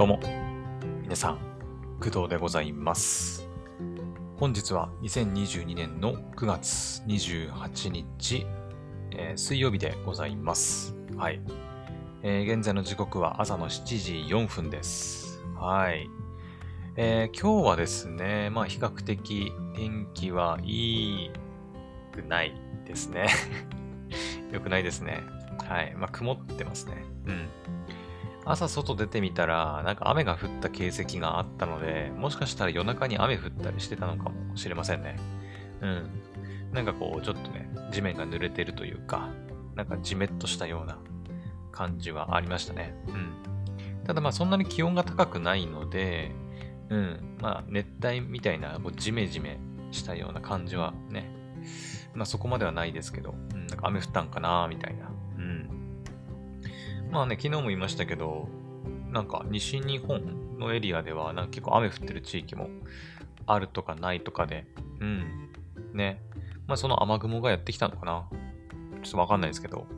どうも、皆さん、工藤でございます。本日は2022年の9月28日、水曜日でございます。はい。現在の時刻は朝の7時4分です。はい。今日はですね、まあ比較的天気はいくないですね。よくないですね。はい。まあ曇ってますね。うん。朝外出てみたら、なんか雨が降った形跡があったので、もしかしたら夜中に雨降ったりしてたのかもしれませんね。うん。なんかこう、ちょっとね、地面が濡れてるというか、なんかじめっとしたような感じはありましたね。うん。ただまあそんなに気温が高くないので、うん。まあ熱帯みたいな、こうジメジメしたような感じはね、まあそこまではないですけど、うん、なんか雨降ったんかなみたいな。まあね、昨日も言いましたけど、なんか西日本のエリアではなんか結構雨降ってる地域もあるとかないとかで、うん。ね。まあその雨雲がやってきたのかな？ちょっとわかんないですけど。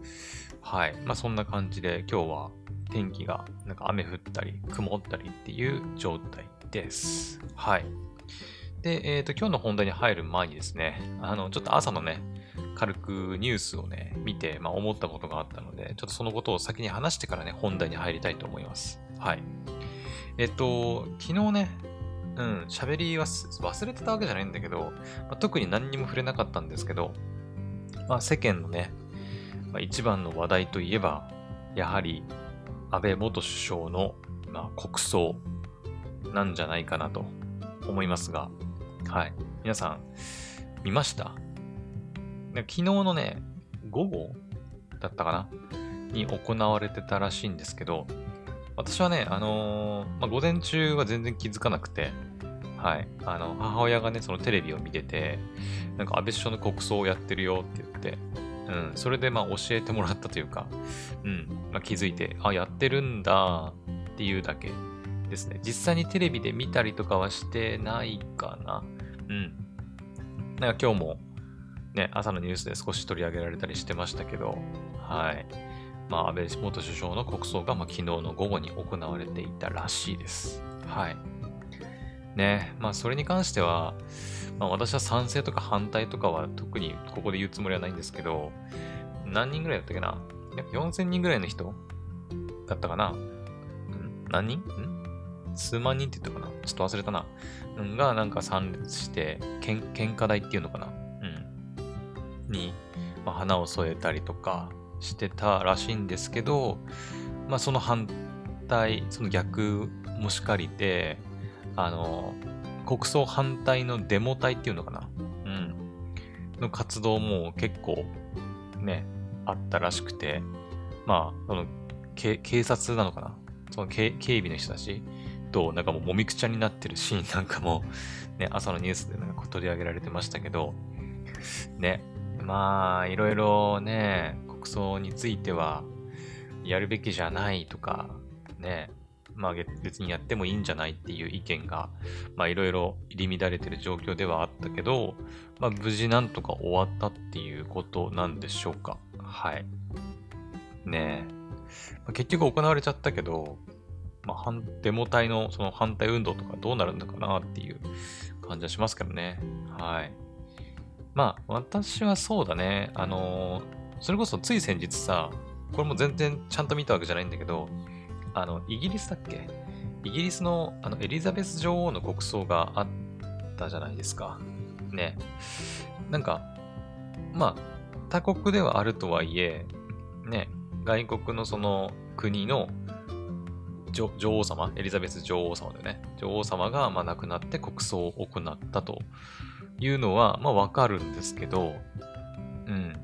はい。まあそんな感じで今日は天気がなんか雨降ったり曇ったりっていう状態です。はい。で、今日の本題に入る前にですね、ちょっと朝のね、軽くニュースをね、見て、まあ、思ったことがあったので、ちょっとそのことを先に話してからね、本題に入りたいと思います。はい。昨日ね、うん、喋りは忘れてたわけじゃないんだけど、まあ、特に何にも触れなかったんですけど、まあ、世間のね、まあ、一番の話題といえば、やはり安倍元首相の、まあ、国葬なんじゃないかなと思いますが、はい。皆さん、見ました？昨日のね、午後だったかなに行われてたらしいんですけど、私はね、まあ、午前中は全然気づかなくて、はい、母親がね、そのテレビを見てて、なんか安倍首相の国葬をやってるよって言って、うん、それでまあ教えてもらったというか、うん、まあ、気づいて、あ、やってるんだっていうだけですね。実際にテレビで見たりとかはしてないかな。うん。なんか今日も、ね、朝のニュースで少し取り上げられたりしてましたけど、はい。まあ、安倍元首相の国葬が、まあ、昨日の午後に行われていたらしいです。はい。ね、まあ、それに関しては、まあ、私は賛成とか反対とかは特にここで言うつもりはないんですけど、何人ぐらいだったっけな？約4000人ぐらいの人だったかな？何人？数万人って言ったかな？ちょっと忘れたな。が、なんか参列して、献花台っていうのかな？に、まあ、花を添えたりとかしてたらしいんですけど、まあ、その反対、その逆もしかりで、国葬反対のデモ隊っていうのかな、うん、の活動も結構ね、あったらしくて、まあ、その警察なのかな、その警備の人たちと、なんかもうもみくちゃになってるシーンなんかも、ね、朝のニュースでなんか取り上げられてましたけど、ね、まあいろいろね、国葬についてはやるべきじゃないとかね、まあ別にやってもいいんじゃないっていう意見がまあいろいろ入り乱れてる状況ではあったけど、まあ無事なんとか終わったっていうことなんでしょうか。はい。ねえ、まあ、結局行われちゃったけど、まあデモ隊のその反対運動とかどうなるんだかなっていう感じはしますけどね。はい。まあ、私はそうだね。それこそつい先日さ、これも全然ちゃんと見たわけじゃないんだけど、イギリスだっけ？イギリスの、エリザベス女王の国葬があったじゃないですか。ね。なんか、まあ、他国ではあるとはいえ、ね、外国のその国の女王様、エリザベス女王様だよね。女王様が、まあ、亡くなって国葬を行ったと。いうのは、まあわかるんですけど、うん。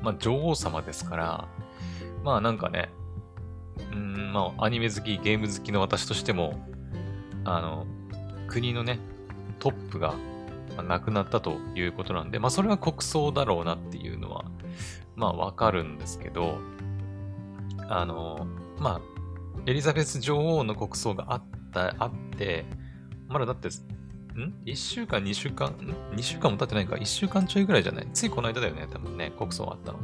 まあ女王様ですから、まあなんかね、まあアニメ好き、ゲーム好きの私としても、国のね、トップが亡くなったということなんで、まあそれは国葬だろうなっていうのは、まあわかるんですけど、まあ、エリザベス女王の国葬があって、まだだって、1週間、2週間、2週間も経ってないから、1週間ちょいぐらいじゃない？ついこの間だよね、多分ね、国葬があったの。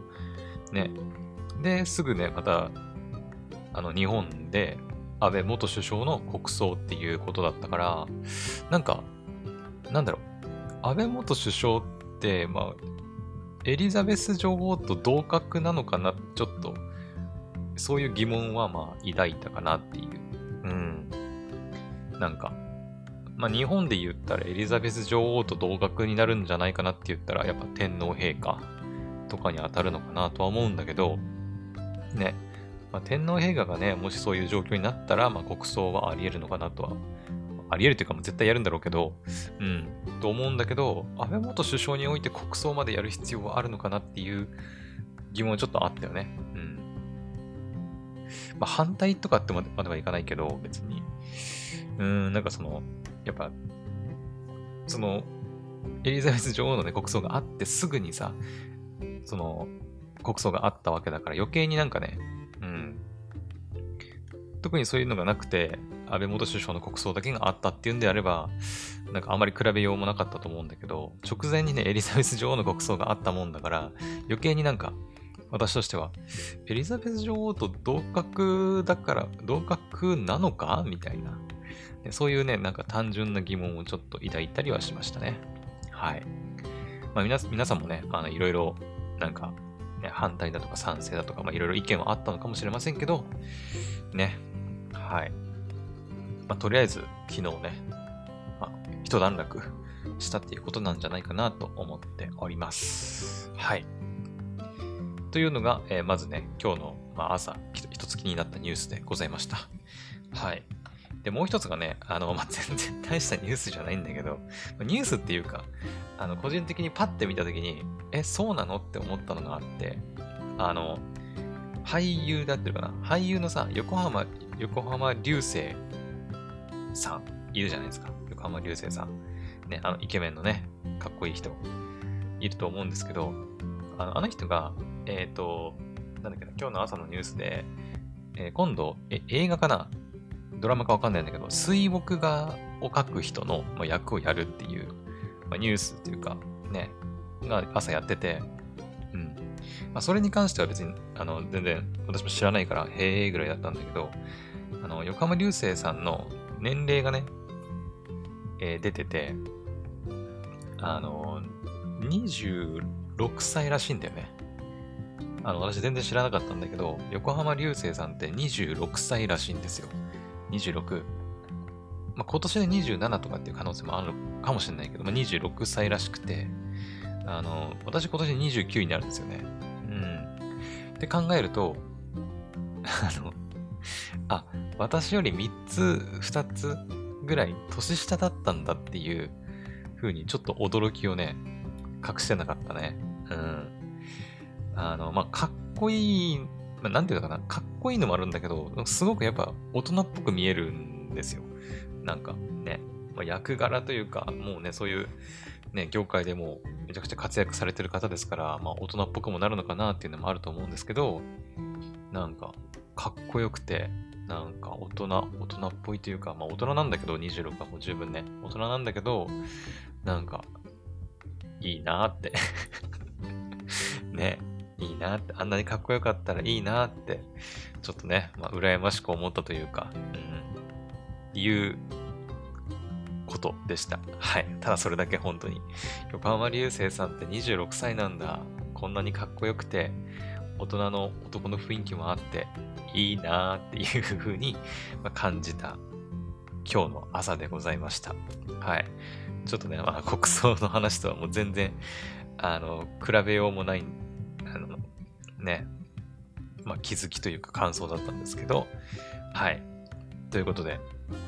ね。で、すぐね、また、日本で、安倍元首相の国葬っていうことだったから、なんかなんだろう、安倍元首相ってまあエリザベス女王と同格なのかな、ちょっとそういう疑問はまあ抱いたかなっていう、なんかまあ日本で言ったらエリザベス女王と同格になるんじゃないかなって言ったらやっぱ天皇陛下とかに当たるのかなとは思うんだけどね、まあ、天皇陛下がね、もしそういう状況になったら、まあ、国葬はあり得るのかなとは、あり得るというかもう絶対やるんだろうけど、と思うんだけど、安倍元首相において国葬までやる必要はあるのかなっていう疑問はちょっとあったよね。まあ、反対とかってまではいかないけど、別に。なんかその、やっぱ、その、エリザベス女王のね、国葬があってすぐにさ、その、国葬があったわけだから余計になんかね、特にそういうのがなくて安倍元首相の国葬だけがあったっていうんであればなんかあまり比べようもなかったと思うんだけど、直前にねエリザベス女王の国葬があったもんだから余計になんか私としてはエリザベス女王と同格だから同格なのかみたいな、そういうねなんか単純な疑問をちょっと抱いたりはしましたね。はい。まあ、皆さんもねいろいろなんか反対だとか賛成だとかいろいろ意見はあったのかもしれませんけどね、はい、まあ、とりあえず昨日ね、まあ、一段落したっていうことなんじゃないかなと思っております。はい。というのが、まずね今日の、まあ、朝一つ気になったニュースでございました。はい。でもう一つがねまあ、全然大したニュースじゃないんだけど、ニュースっていうか個人的にパッて見たときにそうなのって思ったのがあって、俳優だっていうかな、俳優のさ横浜流星さんいるじゃないですか。横浜流星さんね、イケメンのねかっこいい人いると思うんですけど、あの人がなんだっけな、今日の朝のニュースで、今度映画かなドラマかわかんないんだけど、水墨画を描く人の役をやるっていう、まあ、ニュースっていうかねが朝やってて、まあ、それに関しては別に全然私も知らないからへーぐらいだったんだけど、横浜流星さんの年齢がね、出てて26歳らしいんだよね。私全然知らなかったんだけど、横浜流星さんって26歳らしいんですよ。26、まあ、今年で27とかっていう可能性もあるかもしれないけど、まあ、26歳らしくて、私今年29になるんですよね。って考えると、私より2つぐらい年下だったんだっていう風にちょっと驚きをね、隠してなかったね。まあ、かっこいい、まあ、なんていうのかな、かっこいいのもあるんだけど、すごくやっぱ大人っぽく見えるんですよ。なんかね、まあ、役柄というか、もうね、そういう、ね、業界でもめちゃくちゃ活躍されてる方ですから、まあ、大人っぽくもなるのかなっていうのもあると思うんですけど、なんか、かっこよくて、なんか大人っぽいというか、まあ、大人なんだけど、26はもう十分ね、大人なんだけど、なんか、いいなーって。ね。いいなって、あんなにかっこよかったらいいなって、ちょっとね、まあ、羨ましく思ったというか、いうことでした。はい。ただそれだけ本当に。横浜流星さんって26歳なんだ。こんなにかっこよくて、大人の男の雰囲気もあって、いいなっていうふうに感じた今日の朝でございました。はい。ちょっとね、まあ、国葬の話とはもう全然、比べようもないね、まあ、気づきというか感想だったんですけど、はい。ということで、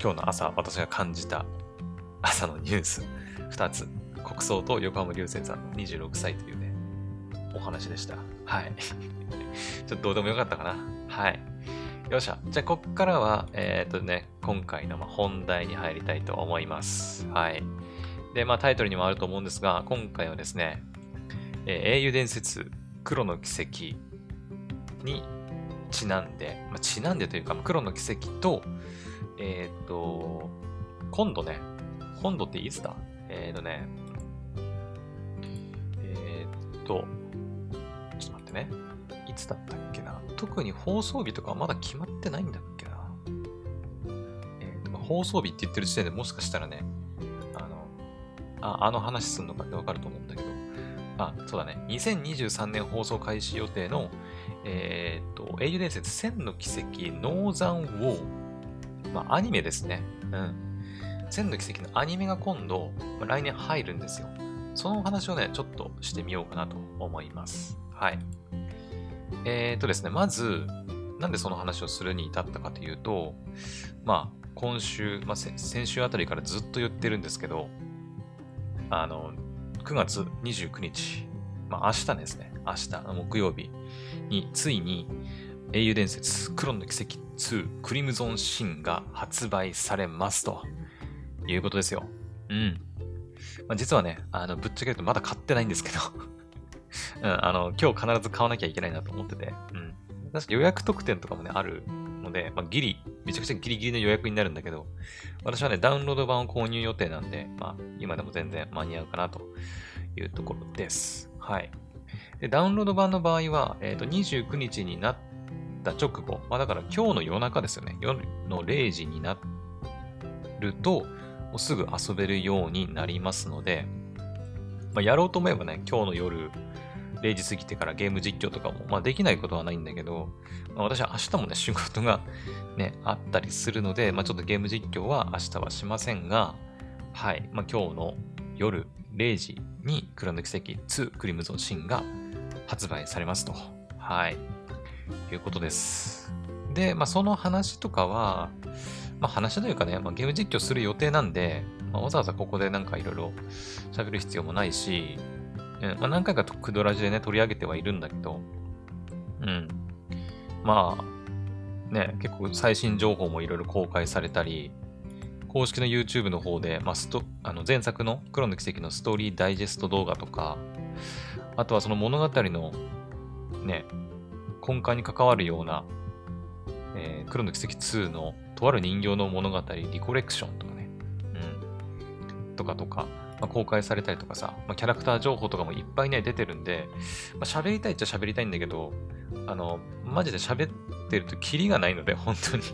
今日の朝、私が感じた朝のニュース、2つ、国葬と横浜流星さんの26歳というね、お話でした。はい。ちょっとどうでもよかったかな。はい。よっしゃ。じゃあ、こっからは、今回の本題に入りたいと思います。はい。で、まあ、タイトルにもあると思うんですが、今回はですね、英雄伝説、黒の軌跡にちなんで、まあ、ちなんでというか、黒の軌跡と、今度っていつだ？ちょっと待ってね、いつだったっけな。特に放送日とかはまだ決まってないんだっけな。放送日って言ってる時点でもしかしたらね、あの話すんのかってわかると思うんだけど、そうだね、2023年放送開始予定の、英雄伝説閃の軌跡ノーザンウォー、アニメですね。閃の軌跡のアニメが今度、来年入るんですよ。そのお話をね、ちょっとしてみようかなと思います。はい。ですね、まず、なんでその話をするに至ったかというと、今週、先週あたりからずっと言ってるんですけど、9月29日、明日ですね、明日、木曜日に、ついに、英雄伝説、クロンの軌跡2、クリムゾンシンが発売されますということですよ。実はね、ぶっちゃけるとまだ買ってないんですけど、今日必ず買わなきゃいけないなと思ってて、確か予約特典とかもね、あるので、めちゃくちゃギリギリの予約になるんだけど、私はね、ダウンロード版を購入予定なんで、今でも全然間に合うかなというところです。はい。で、ダウンロード版の場合は、29日になった直後、だから今日の夜中ですよね、夜の0時になると、もうすぐ遊べるようになりますので、やろうと思えばね、今日の夜、0時過ぎてからゲーム実況とかも、できないことはないんだけど、私は明日もね、仕事がね、あったりするので、ちょっとゲーム実況は明日はしませんが、はい、今日の夜0時にクロンの軌跡2クリムゾンシンが発売されますと。はい、いうことです。で、その話とかは、話というかね、ゲーム実況する予定なんで、わざわざここでなんかいろいろ喋る必要もないし、何回かクドラジでね、取り上げてはいるんだけど、ね、結構最新情報もいろいろ公開されたり、公式の YouTube の方で、前作のクロンの軌跡のストーリーダイジェスト動画とか、あとはその物語のね、根幹に関わるような、クロンの軌跡2のとある人形の物語、リコレクションとかね、とか、公開されたりとかさ、キャラクター情報とかもいっぱいね、出てるんで、喋りたいっちゃ喋りたいんだけど、マジで喋ってるとキリがないので、本当に。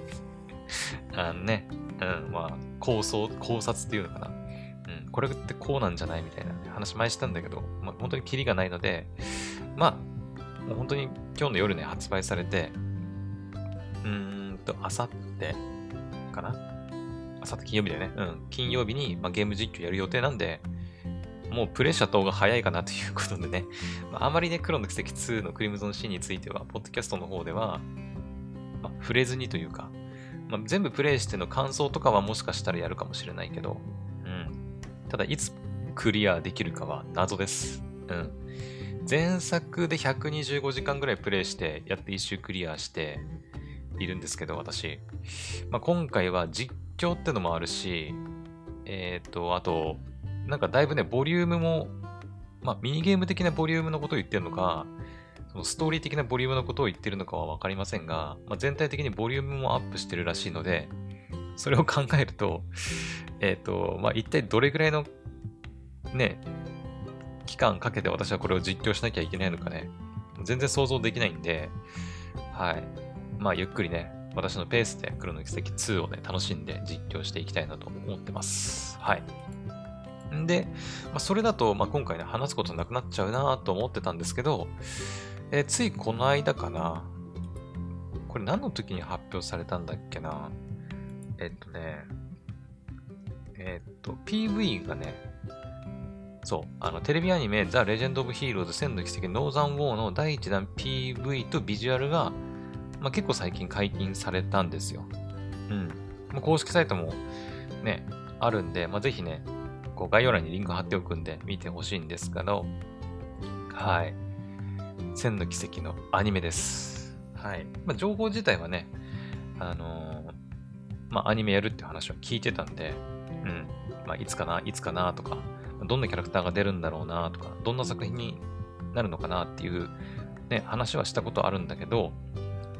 ね、考察っていうのかな。これってこうなんじゃないみたいな話前したんだけど、本当にキリがないので、もう本当に今日の夜ね、発売されて、あさってかな。あさって金曜日だよね。金曜日に、ゲーム実況やる予定なんで、もうプレッシャー等が早いかなということでね。あまりね、クロンの軌跡2のクリムゾンシーンについては、ポッドキャストの方では、触れずにというか、全部プレイしての感想とかはもしかしたらやるかもしれないけど、ただ、いつクリアできるかは謎です。前作で125時間ぐらいプレイして、やって一周クリアしているんですけど、私。今回は実況ってのもあるし、あと、なんかだいぶね、ボリュームも、ミニゲーム的なボリュームのことを言ってるのか、そのストーリー的なボリュームのことを言ってるのかはわかりませんが、全体的にボリュームもアップしてるらしいので、それを考えると、一体どれぐらいの、ね、期間かけて私はこれを実況しなきゃいけないのかね、全然想像できないんで、はい。ゆっくりね、私のペースでクロンの軌跡2をね、楽しんで実況していきたいなと思ってます。はい。で、それだと、今回ね、話すことなくなっちゃうなと思ってたんですけど、ついこの間かな。これ何の時に発表されたんだっけな。PV がね、そう、テレビアニメ、ザ・レジェンド・オブ・ヒーローズ閃の軌跡ノーザン・ウォーの第1弾 PV とビジュアルが、結構最近解禁されたんですよ。公式サイトもね、あるんで、ぜひね、概要欄にリンク貼っておくんで見てほしいんですけど、はい。閃の軌跡のアニメです。はい。情報自体はね、アニメやるって話は聞いてたんで、いつかなとか、どんなキャラクターが出るんだろうなとか、どんな作品になるのかなっていう、ね、話はしたことあるんだけど、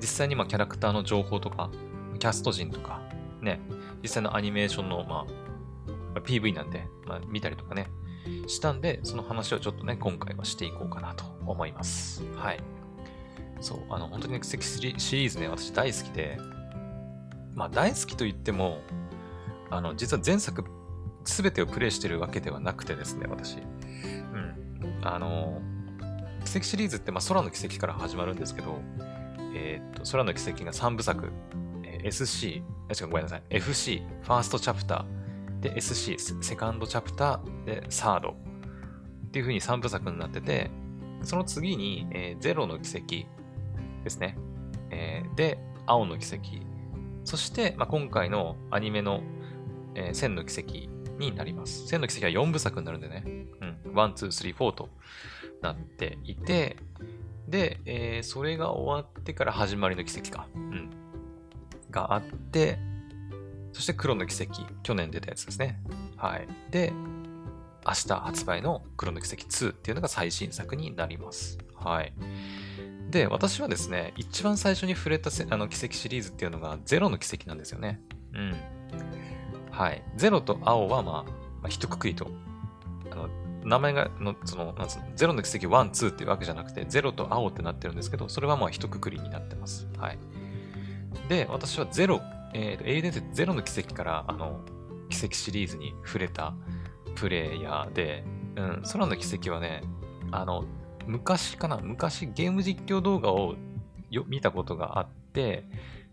実際にキャラクターの情報とか、キャスト陣とか、ね、実際のアニメーションの、PV なんで、見たりとかね、したんで、その話をちょっとね、今回はしていこうかなと思います。はい。そう、本当に奇跡シリーズね、私大好きで、大好きといっても、実は前作全てをプレイしてるわけではなくてですね、私。奇跡シリーズって、空の軌跡から始まるんですけど、空の軌跡が3部作、FC、ファーストチャプター、で、SC、セカンドチャプター、で、サード、っていう風に3部作になってて、その次に、0の軌跡ですね。で、青の軌跡。そして、今回のアニメの、閃の軌跡になります。閃の軌跡は4部作になるんでね。1、2、3、4となっていて、で、それが終わってから始まりの軌跡か。があって、そして黒の軌跡。去年出たやつですね。はい。で、明日発売の黒の軌跡2っていうのが最新作になります。はい。で、私はですね、一番最初に触れた奇跡シリーズっていうのが0の軌跡なんですよね。はい。0と青は一括りと、名前がの、その、なんつうの、0の軌跡1、2っていうわけじゃなくて、0と青ってなってるんですけど、それは一括りになってます。はい。で、私は0、永遠で0の軌跡から、奇跡シリーズに触れたプレイヤーで、空の軌跡はね、昔ゲーム実況動画を見たことがあって、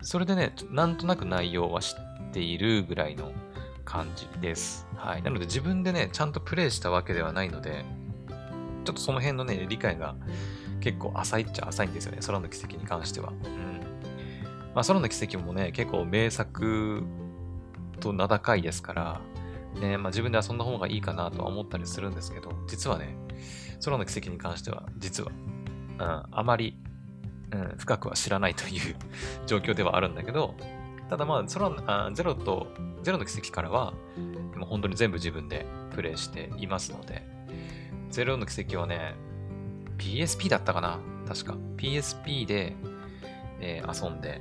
それでね、なんとなく内容は知っているぐらいの感じです。はい。なので自分でね、ちゃんとプレイしたわけではないので、ちょっとその辺のね、理解が結構浅いっちゃ浅いんですよね。空の軌跡に関しては。空の軌跡もね、結構名作と名高いですから、ね、自分で遊んだ方がいいかなとは思ったりするんですけど、実はね、空の軌跡に関しては、実は、あまり、深くは知らないという状況ではあるんだけど、ただ0の軌跡からは、もう本当に全部自分でプレイしていますので、0の軌跡はね、PSP だったかな、確か。PSP で、遊んで、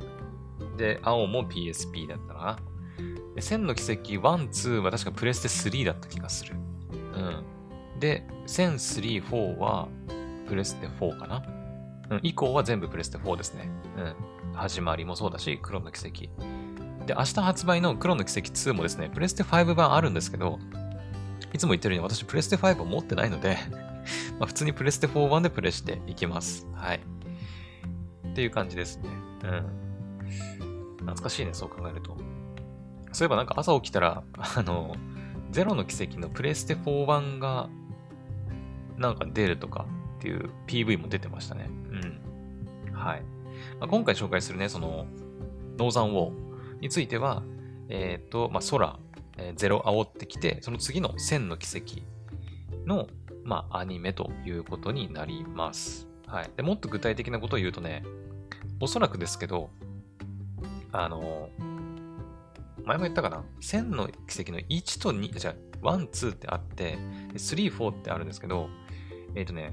で、青も PSP だったかな。閃の軌跡1、2は確かプレステ3だった気がする。で、閃、3、4はプレステ4かな。以降は全部プレステ4ですね。始まりもそうだし、黒の軌跡。で、明日発売の黒の軌跡2もですね、プレステ5版あるんですけど、いつも言ってるように私プレステ5を持ってないので、普通にプレステ4版でプレイしていきます。はい。っていう感じですね。懐かしいね、そう考えると。そういえばなんか朝起きたら、0の軌跡のプレステ4版がなんか出るとかっていう PV も出てましたね。はい。今回紹介するね、ノーザンウォーについては、空、0青ってきて、その次の閃の軌跡の、アニメということになります。はい。で、もっと具体的なことを言うとね、おそらくですけど、前も言ったかな、閃の軌跡の1と2、じゃあ、1、2ってあって、3、4ってあるんですけど、1、2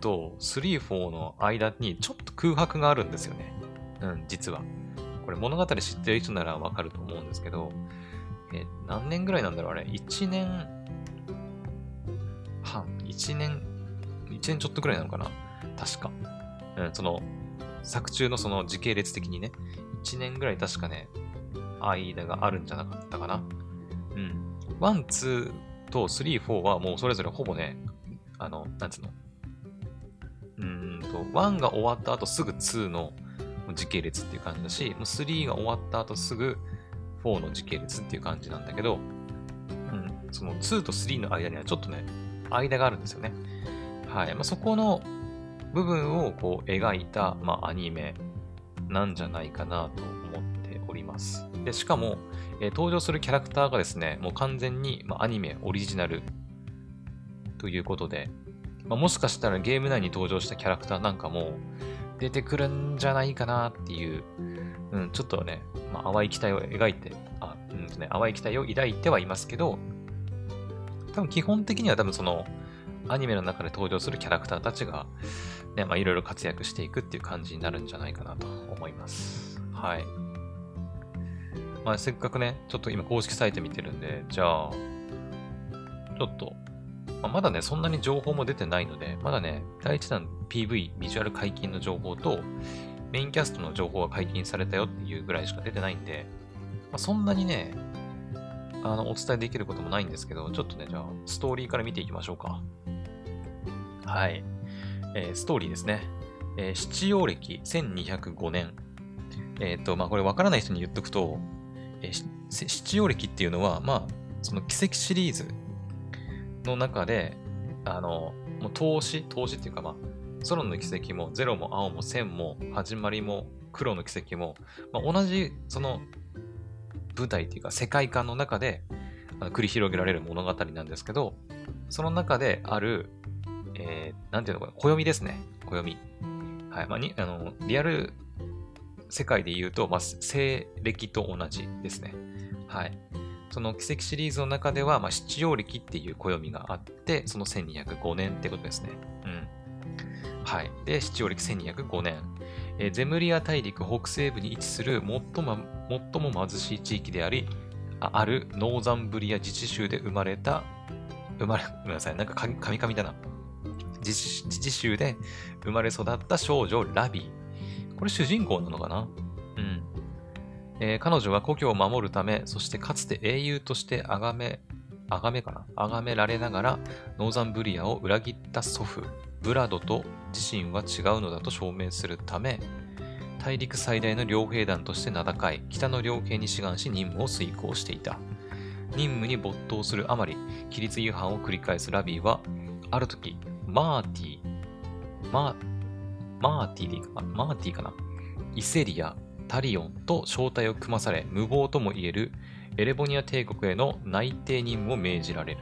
と3、4の間にちょっと空白があるんですよね。実は。これ物語知ってる人ならわかると思うんですけど、何年ぐらいなんだろう、あれ。1年ちょっとぐらいなのかな、確か。作中の時系列的にね、1年ぐらい確かね、間があるんじゃなかったかな。1、2と3、4はもうそれぞれほぼね、1が終わった後すぐ2の時系列っていう感じだし、もう3が終わった後すぐ4の時系列っていう感じなんだけど、2と3の間にはちょっとね、間があるんですよね。はい。そこの部分をこう描いた、アニメなんじゃないかなと思っております。で、しかも、登場するキャラクターがですね、もう完全に、アニメオリジナルということで、もしかしたらゲーム内に登場したキャラクターなんかも出てくるんじゃないかなっていう、ちょっとね、淡い期待を淡い期待を抱いてはいますけど、多分基本的にはアニメの中で登場するキャラクターたちが、ね、いろいろ活躍していくっていう感じになるんじゃないかなと思います。はい。せっかくね、ちょっと今公式サイト見てるんで、じゃあ、ちょっと、まだね、そんなに情報も出てないので、まだね、第1弾 PV、ビジュアル解禁の情報と、メインキャストの情報が解禁されたよっていうぐらいしか出てないんで、そんなにね、お伝えできることもないんですけど、ちょっとね、じゃあ、ストーリーから見ていきましょうか。はい。ストーリーですね。七曜暦1205年。これ分からない人に言っとくと、七曜暦っていうのは、その奇跡シリーズの中で、もう投資っていうか、空の奇跡も、ゼロも青も、線も、始まりも、黒の奇跡も、同じ、その、舞台っていうか世界観の中で繰り広げられる物語なんですけど、その中である、なんていうのかな、暦ですね。暦。はい。リアル世界で言うと、西暦と同じですね。はい。その奇跡シリーズの中では、七曜暦っていう暦があって、その1205年ってことですね。うん。はい。で、七曜暦1205年。ゼムリア大陸北西部に位置する最も貧しい地域であるノーザンブリア自治州で自治州で生まれ育った少女ラビー。これ主人公なのかな。うん。彼女は故郷を守るため、そしてかつて英雄として崇められながら、ノーザンブリアを裏切った祖父、ブラドと自身は違うのだと証明するため、大陸最大の傭兵団として名高い北の傭兵に志願し任務を遂行していた。任務に没頭するあまり、規律違反を繰り返すラビーは、ある時、マーティかな、イセリア、タリオンと招待を組まされ、無謀ともいえるエレボニア帝国への内定任務を命じられる。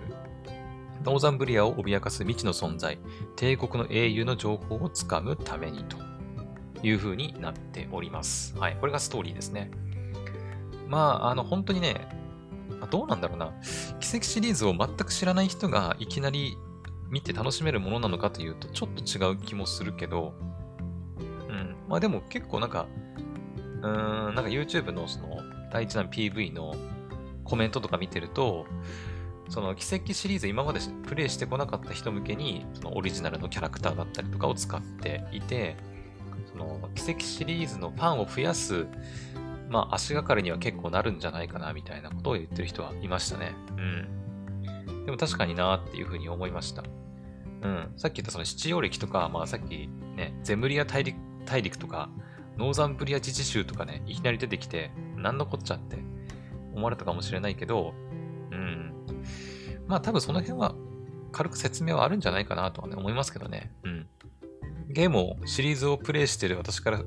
ノーザンブリアを脅かす未知の存在、帝国の英雄の情報をつかむためにという風になっております。はい。これがストーリーですね。本当にね、どうなんだろうな。奇跡シリーズを全く知らない人がいきなり見て楽しめるものなのかというと、ちょっと違う気もするけど、うん。でも結構YouTube のその第1弾 PV のコメントとか見てると、その奇跡シリーズ今までプレイしてこなかった人向けに、そのオリジナルのキャラクターだったりとかを使っていて、その奇跡シリーズのファンを増やす、足がかりには結構なるんじゃないかなみたいなことを言ってる人はいましたね。うん。でも確かになーっていうふうに思いました。うん。さっき言ったその七曜暦とか、さっきね、ゼムリア大陸とか、ノーザンブリア自治州とかね、いきなり出てきて、なんのこっちゃって思われたかもしれないけど、うん。多分その辺は軽く説明はあるんじゃないかなとはね、思いますけどね。うん。ゲームを、シリーズをプレイしてる私は、は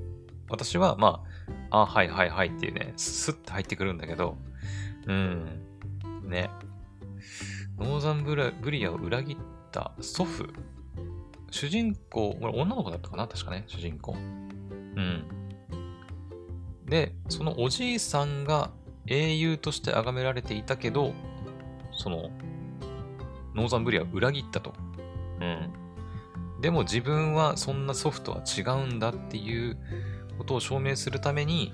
いっていうね、スッと入ってくるんだけど、うん。ね。ノーザンブリアを裏切った祖父。主人公、女の子だったかな、確かね、主人公。うん。で、そのおじいさんが英雄として崇められていたけど、その、ノーザンブリアを裏切ったと。うん。でも自分はそんな祖父とは違うんだっていうことを証明するために、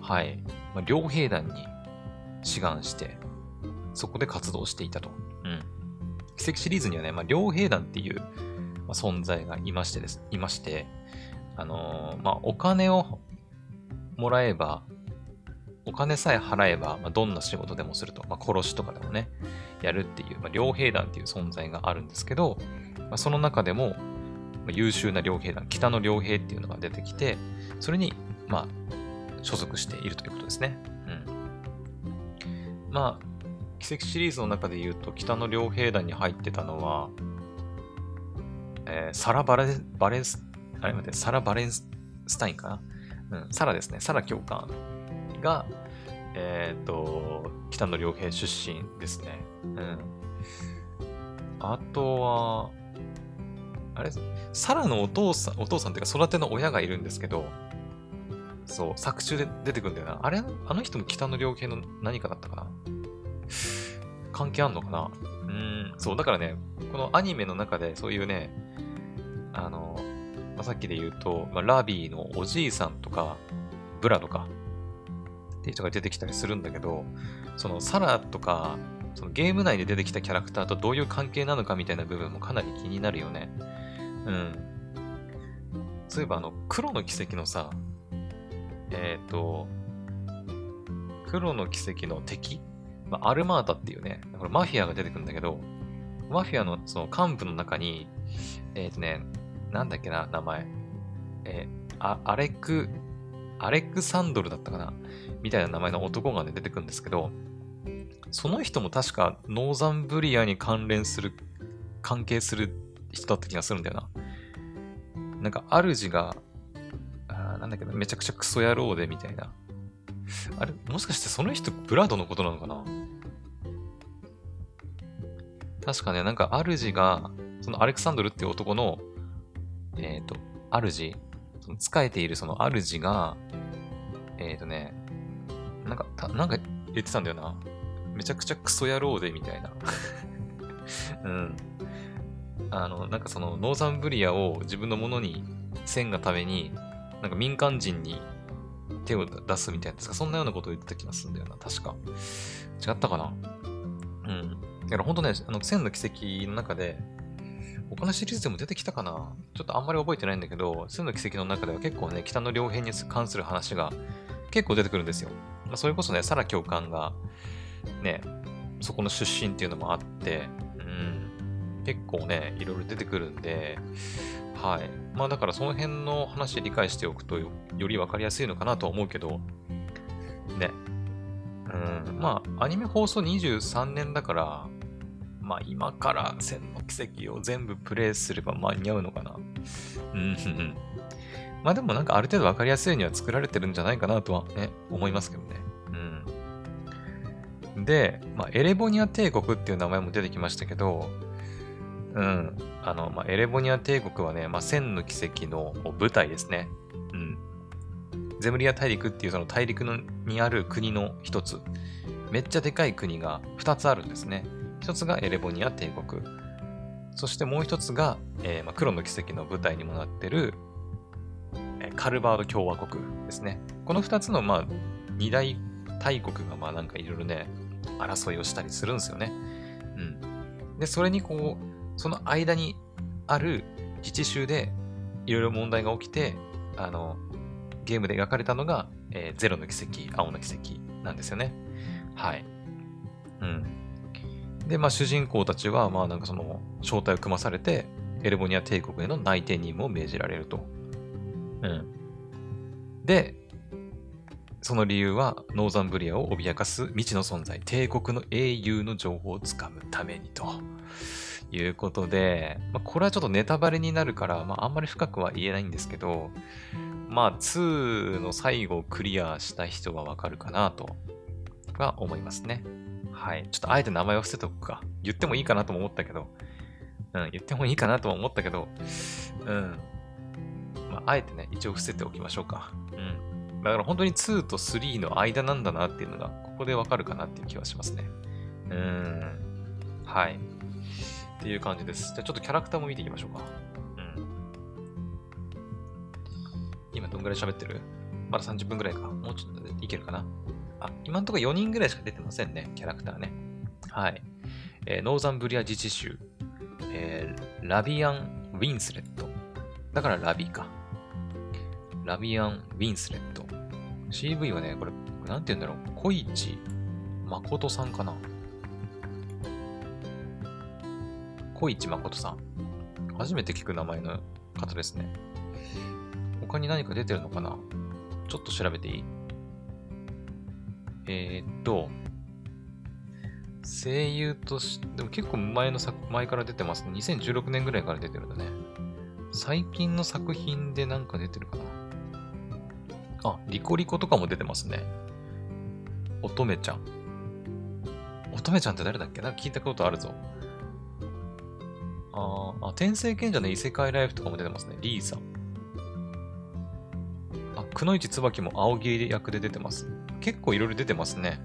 はい。傭兵団に志願して、そこで活動していたと。うん。奇跡シリーズにはね、傭兵団っていう存在がいまして、お金をもらえば、お金さえ払えば、どんな仕事でもすると、殺しとかでもね、やるっていう、傭兵団っていう存在があるんですけど、その中でも、優秀な傭兵団、北の傭兵っていうのが出てきて、それに、所属しているということですね。うん。奇跡シリーズの中で言うと、北の傭兵団に入ってたのは、サラ・バレンスタインかな、うん、サラですね、サラ教官。が、北の傭兵出身ですね。うん。あとは、サラのお父さんっていうか育ての親がいるんですけど、そう、作中で出てくるんだよな。あの人も北の傭兵の何かだったかな。関係あんのかな。そう、だからね、このアニメの中でそういうね、さっきで言うと、ラビーのおじいさんとか、ブラとか、っていう人が出てきたりするんだけど、そのサラとか、そのゲーム内で出てきたキャラクターとどういう関係なのかみたいな部分もかなり気になるよね。うん。そういえば黒の軌跡のさ、黒の軌跡の敵まあ、アルマータっていうね、これマフィアが出てくるんだけど、マフィアのその幹部の中に、なんだっけな、名前。アレクサンドルだったかなみたいな名前の男がね、出てくるんですけど、その人も確かノーザンブリアに関係する人だった気がするんだよな。なんか、主が、なんだっけな、めちゃくちゃクソ野郎で、みたいな。あれ、もしかしてその人、ブラドのことなのかな？確かね、なんか、主が、そのアレクサンドルっていう男の、主、その仕えているその主が、なんか言ってたんだよな。めちゃくちゃクソ野郎で、みたいな。うん。なんかその、ノーザンブリアを自分のものにせんがために、なんか民間人に手を出すみたいな、そんなようなことを言ってた気がするんだよな、確か。違ったかな？うん。だから本当ね、閃の軌跡の中で、他のシリーズでも出てきたかな？ちょっとあんまり覚えてないんだけど、閃の軌跡の中では結構ね、北の両辺に関する話が結構出てくるんですよ。まあ、それこそね、サラ教官が、ね、そこの出身っていうのもあって、結構ね、いろいろ出てくるんで、はい。まあだからその辺の話理解しておくとより分かりやすいのかなとは思うけど、ね。まあアニメ放送23年だから、まあ今から閃の軌跡を全部プレイすれば間に合うのかな。まあでもなんかある程度分かりやすいには作られてるんじゃないかなとはね、思いますけどね。で、まあエレボニア帝国っていう名前も出てきましたけど、エレボニア帝国はね、閃の軌跡の舞台ですね。ゼムリア大陸っていうその大陸にある国の一つ。めっちゃでかい国が2つあるんですね。一つがエレボニア帝国。そしてもう一つが、黒の軌跡の舞台にもなってる、カルバード共和国ですね。この2つの、二大大国が、なんかいろいろね、争いをしたりするんですよね。で、それにその間にある自治州でいろいろ問題が起きて、ゲームで描かれたのが、ゼロの軌跡、青の軌跡なんですよね。はい。で、主人公たちは、なんかその、正体を組まされて、エルボニア帝国への内定任務を命じられると。で、その理由は、ノーザンブリアを脅かす未知の存在、帝国の英雄の情報をつかむためにと。いうことで、これはちょっとネタバレになるから、あんまり深くは言えないんですけど、2の最後をクリアした人はわかるかなとは思いますね。はい。ちょっとあえて名前を伏せとくか。言ってもいいかなとも思ったけど、あえてね、一応伏せておきましょうか。だから本当に2と3の間なんだなっていうのが、ここでわかるかなっていう気はしますね。はい。っていう感じです。じゃあちょっとキャラクターも見ていきましょうか。今どんぐらい喋ってる？まだ30分ぐらいか。もうちょっといけるかな。今のところ4人ぐらいしか出てませんね。キャラクターね。はい。ノーザンブリア自治州。ラビアン・ウィンスレット。だからラビか。ラビアン・ウィンスレット。CV はね、これ、なんて言うんだろう。小市誠さんかな。小市誠さん。初めて聞く名前の方ですね。他に何か出てるのかな？ちょっと調べていい？声優として、でも結構前から出てますね。2016年ぐらいから出てるんだね。最近の作品で何か出てるかな？リコリコとかも出てますね。乙女ちゃん。乙女ちゃんって誰だっけ？なんか聞いたことあるぞ。天聖賢者の異世界ライフとかも出てますね。リーさん。くのいちつばきも青木役で出てます。結構いろいろ出てますね。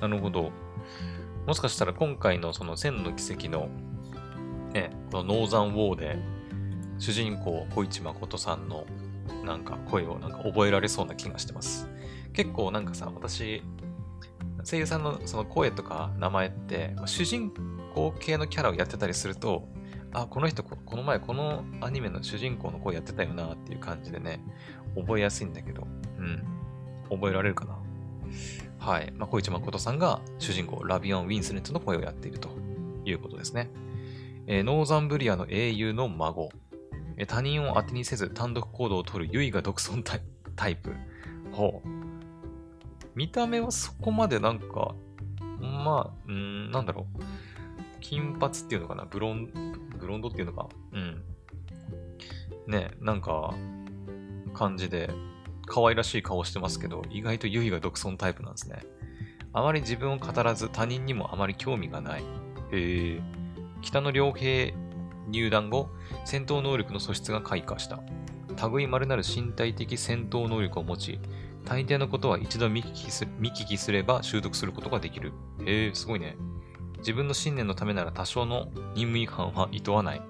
なるほど。もしかしたら今回のその閃の軌跡の、ね、このノーザンウォーで、主人公小市誠さんのなんか声をなんか覚えられそうな気がしてます。結構なんかさ、私、声優さんのその声とか名前って、主人公系のキャラをやってたりすると、この人、この前このアニメの主人公の声やってたよなっていう感じでね、覚えやすいんだけど、覚えられるかな。はい、小市誠さんが主人公ラビオン・ウィンスレットの声をやっているということですね。ノーザンブリアの英雄の孫、他人を当てにせず単独行動をとる唯我独尊タイプ。ほう、見た目はそこまでなんか、なんだろう、金髪っていうのかな、ブロンドっていうのか、ね、なんか感じで可愛らしい顔してますけど、意外と唯我独尊タイプなんですね。あまり自分を語らず、他人にもあまり興味がない。へえ。北の良平入団後、戦闘能力の素質が開花した。類まれなる身体的戦闘能力を持ち、大抵のことは一度見聞きすれば習得することができる。へえ、すごいね。自分の信念のためなら多少の任務違反はいとわない。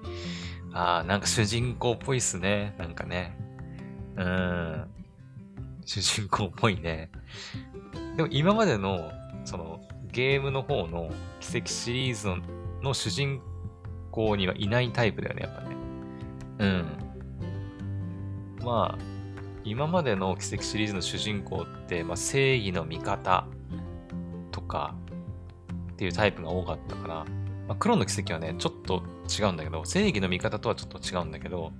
ああ、なんか主人公っぽいっすね。なんかね。主人公っぽいね。でも今までの、その、ゲームの方の奇跡シリーズの主人公にはいないタイプだよね、やっぱね。まあ、今までの奇跡シリーズの主人公って、正義の味方とかっていうタイプが多かったから、黒の奇跡はね、ちょっと違うんだけど、正義の味方とはちょっと違うんだけど、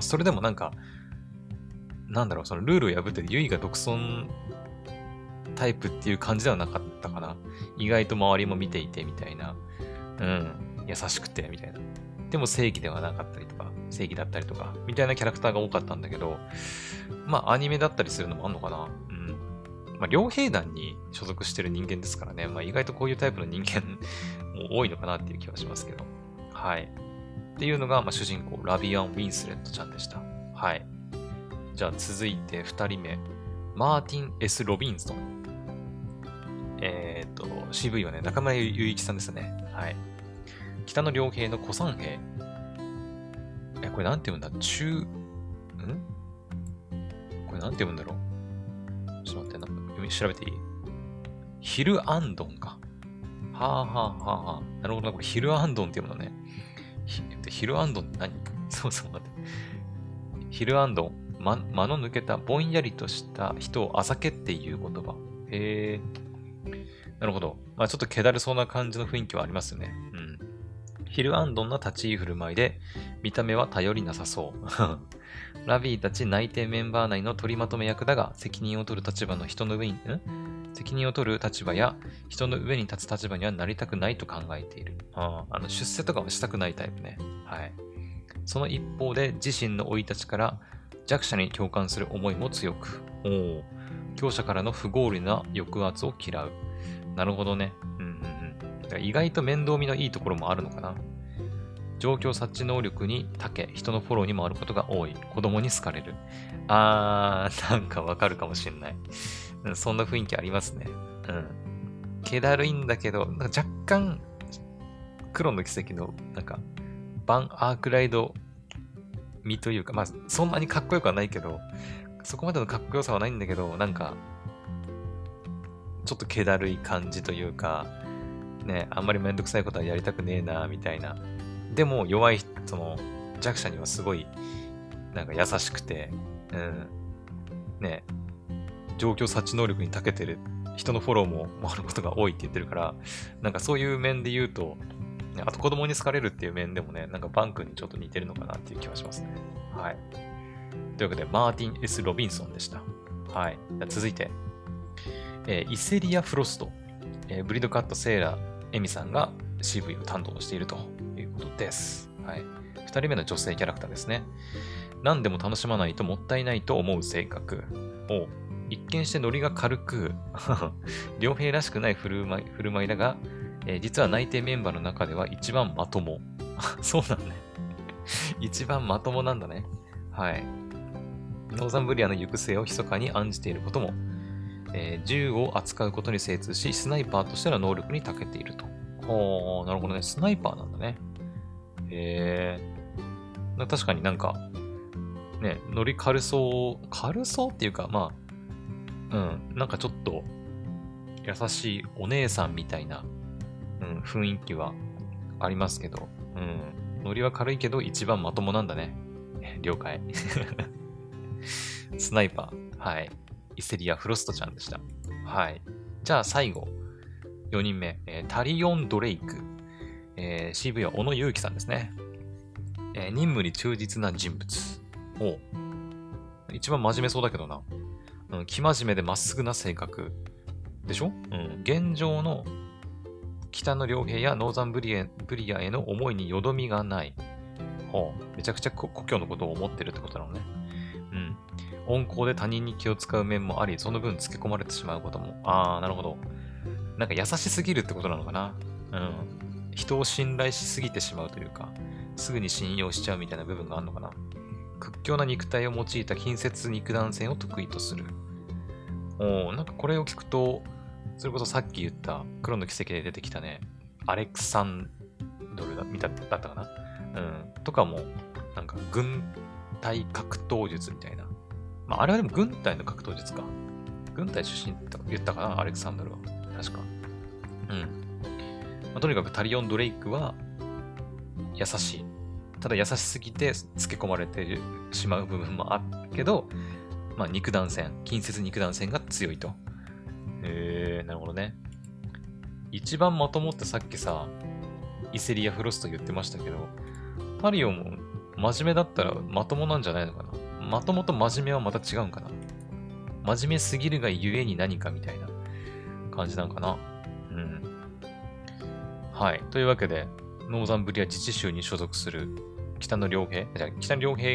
それでもなんか、なんだろう、そのルールを破って唯我独尊タイプっていう感じではなかったかな。意外と周りも見ていてみたいな。優しくてみたいな。でも正義ではなかったりとか、正義だったりとか、みたいなキャラクターが多かったんだけど、アニメだったりするのもあんのかな。両兵団に所属してる人間ですからね。意外とこういうタイプの人間も多いのかなっていう気はしますけど。はい。っていうのが、主人公、ラビアン・ウィンスレットちゃんでした。はい。じゃあ続いて2人目、マーティン・ S ・ロビンソン。CV はね、中村雄一さんですね。はい。北の良平の古参兵。これなんて読むんだ？これなんて読むんだろう？ちょっと待って、調べていい？ヒルアンドンか。なるほどな、これヒルアンドンって読むのね。ヒルアンドンって何？待って。ヒルアンドン。間の抜けたぼんやりとした人をあざけっていう言葉。へー。なるほど。ちょっと気だるそうな感じの雰囲気はありますよね。ヒルアンドンな立ち居振る舞いで、見た目は頼りなさそう。ラビーたち内定メンバー内の取りまとめ役だが、責任を取る立場や、人の上に立つ立場にはなりたくないと考えている。出世とかはしたくないタイプね。はい。その一方で、自身の生い立ちから、弱者に共感する思いも強く、強者からの不合理な抑圧を嫌う。なるほどね。意外と面倒見のいいところもあるのかな。状況察知能力に長け、人のフォローに回ることが多い。子供に好かれる。なんかわかるかもしんない。そんな雰囲気ありますね。気だるいんだけど、なんか若干、黒の奇跡の、なんか、バン・アークライド身というか、そんなにかっこよくはないけど、そこまでのかっこよさはないんだけど、なんか、ちょっと気だるい感じというか、ね、あんまりめんどくさいことはやりたくねえなみたいな。でも弱い、その弱者にはすごいなんか優しくて、ね、状況察知能力に長けてる、人のフォローも回ることが多いって言ってるから、なんかそういう面で言うと、あと子供に好かれるっていう面でもね、なんかバン君にちょっと似てるのかなっていう気はしますね。はい。というわけで、マーティン・ S ・ロビンソンでした。はい。続いて、イセリア・フロスト、ブリドカット・セーラ・エミさんが CV を担当しているということです。はい。2人目の女性キャラクターですね。何でも楽しまないともったいないと思う性格を、一見してノリが軽く、良平らしくない振る舞いだが、実は内定メンバーの中では一番まとも。そうなんだね。一番まともなんだね。はい。ノーザンブリアの行く末を密かに案じていることも、銃を扱うことに精通し、スナイパーとしての能力に長けていると。なるほどね。スナイパーなんだね。へえ。確かになんか、ね、ノリ軽そうっていうか、なんかちょっと、優しいお姉さんみたいな、雰囲気はありますけど、ノリは軽いけど一番まともなんだね。了解。スナイパー。はい。イセリア・フロストちゃんでした。はい。じゃあ最後、4人目、タリオン・ドレイク。CV は小野裕樹さんですね。任務に忠実な人物。お一番真面目そうだけどな。うん、生真面目でまっすぐな性格。でしょ？うん。現状の北の良平やノーザンブリアへの思いによどみがない。ほう。めちゃくちゃ故郷のことを思ってるってことなのね。うん。温厚で他人に気を使う面もあり、その分つけ込まれてしまうことも。あー、なるほど。なんか優しすぎるってことなのかな。うん。人を信頼しすぎてしまうというか、すぐに信用しちゃうみたいな部分があるのかな。屈強な肉体を用いた近接肉弾戦を得意とする。おー、なんかこれを聞くと、それこそさっき言った黒の軌跡で出てきたね、アレクサンドルだったかな、うん、とかも、なんか軍隊格闘術みたいな。まあ、あれはでも軍隊の格闘術か。軍隊出身って言ったかな、アレクサンドルは。確か。うん。まあ、とにかくタリオン・ドレイクは、優しい。ただ優しすぎてつけ込まれてしまう部分もあるけど、まあ、肉弾戦、近接肉弾戦が強いと。なるほどね。一番まともってさっきさ、イセリア・フロスト言ってましたけど、タリオも真面目だったらまともなんじゃないのかな。まともと真面目はまた違うんかな。真面目すぎるがゆえに何かみたいな感じなんかな。うん。はい。というわけで、ノーザンブリア自治州に所属する北の良平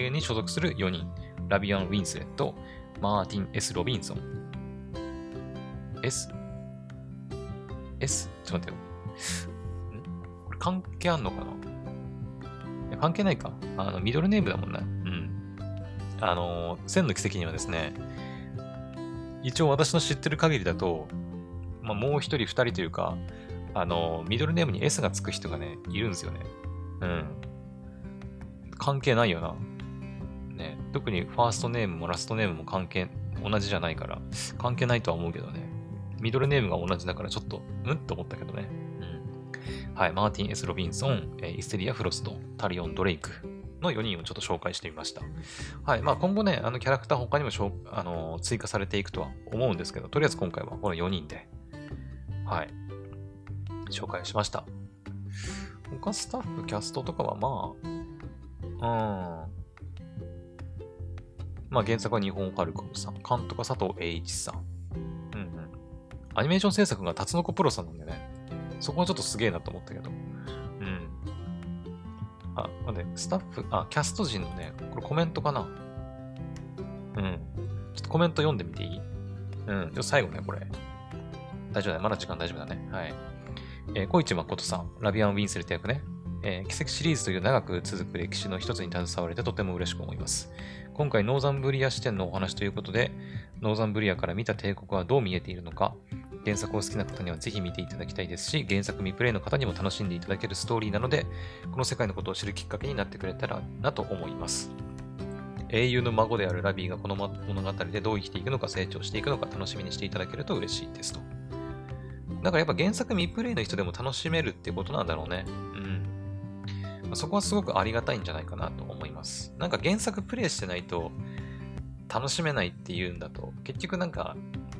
に所属する4人。ラビアン・ウィンスレット、マーティン・ S ・ロビンソン。ちょっと待ってよ。これ関係あんのかな？いや関係ないか。ミドルネームだもんな。うん。閃の軌跡にはですね、一応私の知ってる限りだと、まあ、もう一人二人というか、ミドルネームに S がつく人がね、いるんですよね。うん。関係ないよな。ね。特にファーストネームもラストネームも同じじゃないから、関係ないとは思うけどね。ミドルネームが同じだからちょっと、うんと思ったけどね。うん。はい。マーティン・S ・ロビンソン、イセリア・フロスト、タリオン・ドレイクの4人をちょっと紹介してみました。はい。まあ今後ね、キャラクター他にも追加されていくとは思うんですけど、とりあえず今回はこの4人で。はい。紹介しました。他スタッフ、キャストとかはまあ原作は日本ハルコムさん、監督は佐藤栄一さん。うんうん。アニメーション制作がタツノコプロさんなんでね、そこはちょっとすげえなと思ったけど。うん。あ、待って、キャスト陣のね、これコメントかな。うん。ちょっとコメント読んでみていい？うん。最後ね、これ。大丈夫だね。まだ時間大丈夫だね。はい。小市誠さん、ラビアン・ウィンスレット役ね、軌跡シリーズという長く続く歴史の一つに携われてとても嬉しく思います。今回、ノーザンブリア視点のお話ということで、ノーザンブリアから見た帝国はどう見えているのか、原作を好きな方にはぜひ見ていただきたいですし、原作未プレイの方にも楽しんでいただけるストーリーなので、この世界のことを知るきっかけになってくれたらなと思います。英雄の孫であるラビーがこの物語でどう生きていくのか、成長していくのか、楽しみにしていただけると嬉しいですと。だからやっぱ原作未プレイの人でも楽しめるってことなんだろうね。うん。まあ、そこはすごくありがたいんじゃないかなと思います。なんか原作プレイしてないと楽しめないっていうんだと、結局なんか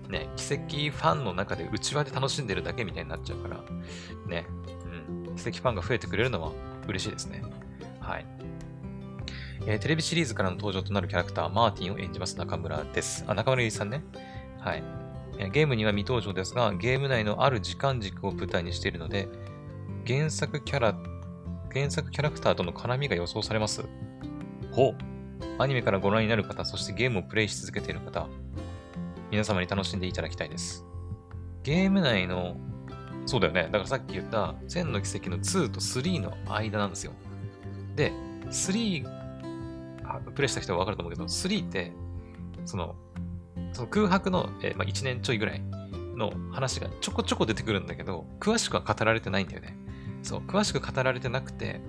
ね、軌跡ファンの中で内輪で楽しんでるだけみたいになっちゃうから、ね。うん。軌跡ファンが増えてくれるのは嬉しいですね。はい。テレビシリーズからの登場となるキャラクター、マーティンを演じます中村です。あ、中村ゆりさんね。はい。ゲームには未登場ですが、ゲーム内のある時間軸を舞台にしているので、原作キャラクターとの絡みが予想されます。ほう。アニメからご覧になる方、そしてゲームをプレイし続けている方、皆様に楽しんでいただきたいです。ゲーム内の、そうだよね。だからさっき言った、閃の軌跡の2と3の間なんですよ。で、3、プレイした人はわかると思うけど、3って、その空白の、1年ちょいぐらいの話がちょこちょこ出てくるんだけど、詳しくは語られてないんだよね。そう、詳しく語られてなくて、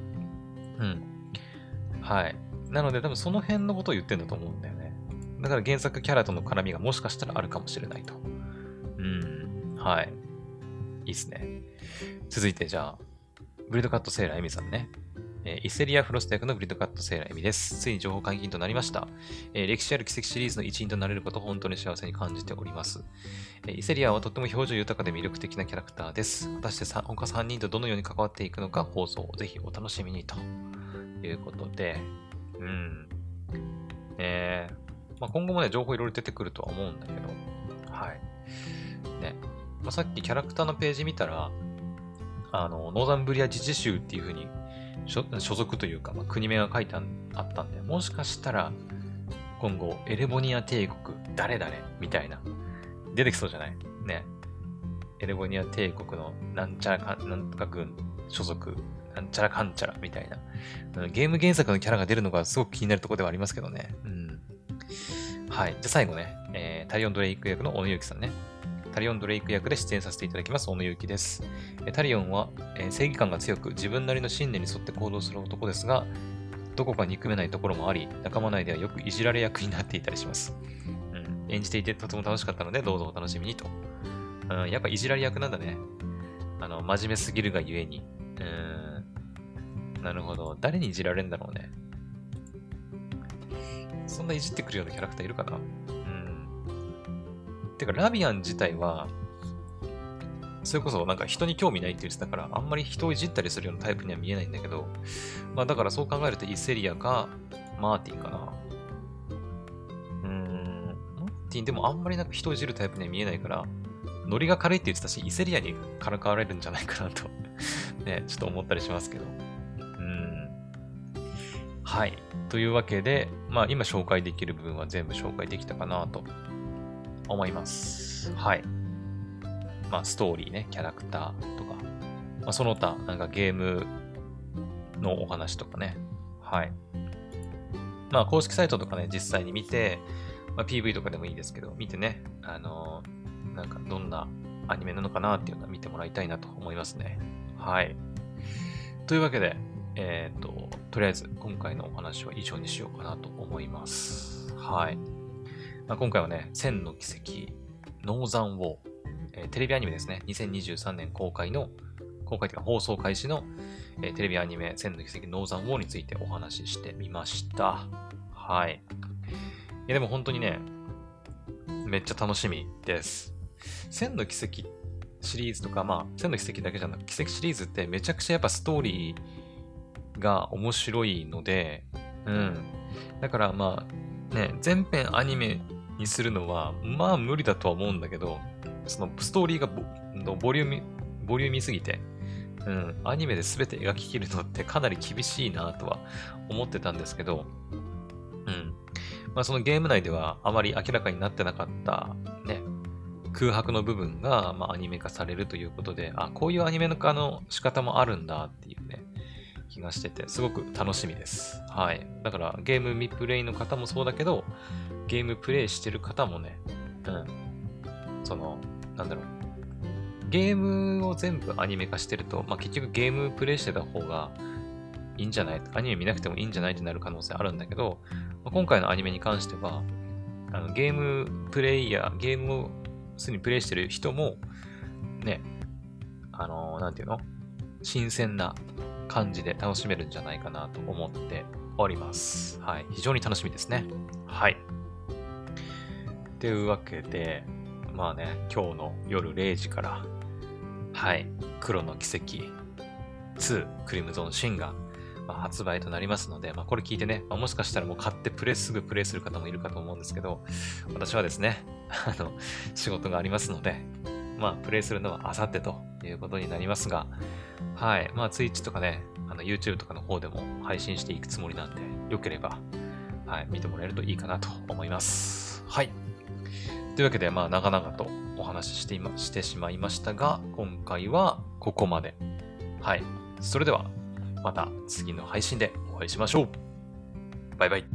うん。はい。なので多分その辺のことを言ってんだと思うんだよね。だから原作キャラとの絡みがもしかしたらあるかもしれないと。はい。いいっすね。続いてじゃあ、ブレードカットセーラーエミさんね。イセリア・フロスト役のグリッドカット・セイラ・エミです。ついに情報解禁となりました。歴史ある奇跡シリーズの一員となれることを本当に幸せに感じております。イセリアはとっても表情豊かで魅力的なキャラクターです。果たして他3人とどのように関わっていくのか放送をぜひお楽しみにということで、まあ、今後もね、情報いろいろ出てくるとは思うんだけど、はい。ね。まあ、さっきキャラクターのページ見たら、ノーザンブリア自治州っていう風に所属というか、まあ、国名が書いてあったんで、もしかしたら、今後、エレボニア帝国、誰々みたいな、出てきそうじゃないね。エレボニア帝国のなんちゃらかなんとか軍所属、なんちゃらかんちゃらみたいな。ゲーム原作のキャラが出るのがすごく気になるところではありますけどね。うん。はい。じゃあ最後ね、タリオン・ドレイク役の小野由紀さんね。タリオン・ドレイク役で出演させていただきます、小野由紀です。タリオンは正義感が強く、自分なりの信念に沿って行動する男ですが、どこか憎めないところもあり、仲間内ではよくいじられ役になっていたりします。うん、演じていてとても楽しかったので、どうぞお楽しみにと。うん、やっぱいじられ役なんだね。真面目すぎるがゆえに。なるほど。誰にいじられるんだろうね。そんないじってくるようなキャラクターいるかな？てか、ラビアン自体は、それこそなんか人に興味ないって言ってたから、あんまり人をいじったりするようなタイプには見えないんだけど、まあだからそう考えるとイセリアかマーティンかな。マーティンでもあんまりなんか人をいじるタイプには見えないから、ノリが軽いって言ってたし、イセリアにからかわれるんじゃないかなと、ね、ちょっと思ったりしますけど。はい。というわけで、まあ今紹介できる部分は全部紹介できたかなと。思います。はい。まあ、ストーリーね、キャラクターとか、まあ、その他、なんかゲームのお話とかね。はい。まあ、公式サイトとかね、実際に見て、まあ、PV とかでもいいですけど、見てね、なんかどんなアニメなのかなっていうのは見てもらいたいなと思いますね。はい。というわけで、とりあえず今回のお話は以上にしようかなと思います。はい。まあ、今回はね、閃の軌跡、ノーザン・ウォー、テレビアニメですね、2023年公開というか放送開始の、テレビアニメ、閃の軌跡、ノーザン・ウォーについてお話ししてみました。はい。いや、でも本当にね、めっちゃ楽しみです。閃の軌跡シリーズとか、まあ、閃の軌跡だけじゃなくて、軌跡シリーズってめちゃくちゃやっぱストーリーが面白いので、うん。だからまあ、ね、全編アニメ、にするのは、まあ無理だとは思うんだけど、そのストーリーがボリューミーすぎて、うん、アニメで全て描き切るのってかなり厳しいなとは思ってたんですけど、うん。まあそのゲーム内ではあまり明らかになってなかったね、空白の部分がまあアニメ化されるということで、あ、こういうアニメ化の仕方もあるんだっていうね、気がしてて、すごく楽しみです。はい。だからゲーム未プレイの方もそうだけど、ゲームプレイしてる方もね、うん。なんだろう。ゲームを全部アニメ化してると、まあ、結局ゲームプレイしてた方がいいんじゃない？アニメ見なくてもいいんじゃないってなる可能性あるんだけど、まあ、今回のアニメに関しては、ゲームプレイヤー、ゲームをすでにプレイしてる人も、ね、なんていうの？新鮮な感じで楽しめるんじゃないかなと思っております。はい。非常に楽しみですね。はい。というわけで、まあね、今日の夜0時から、はい、黒の軌跡2クリムゾンシンが、まあ、発売となりますので、まあ、これ聞いてね、まあ、もしかしたらもう買ってすぐプレイする方もいるかと思うんですけど、私はですね、仕事がありますので、まあ、プレイするのはあさってということになりますが、はい、まあ、Twitch とかね、YouTube とかの方でも配信していくつもりなんで、よければ、はい、見てもらえるといいかなと思います。はい。というわけで、まあ、長々とお話ししてしまいましたが、今回はここまで。はい。それでは、また次の配信でお会いしましょう。バイバイ。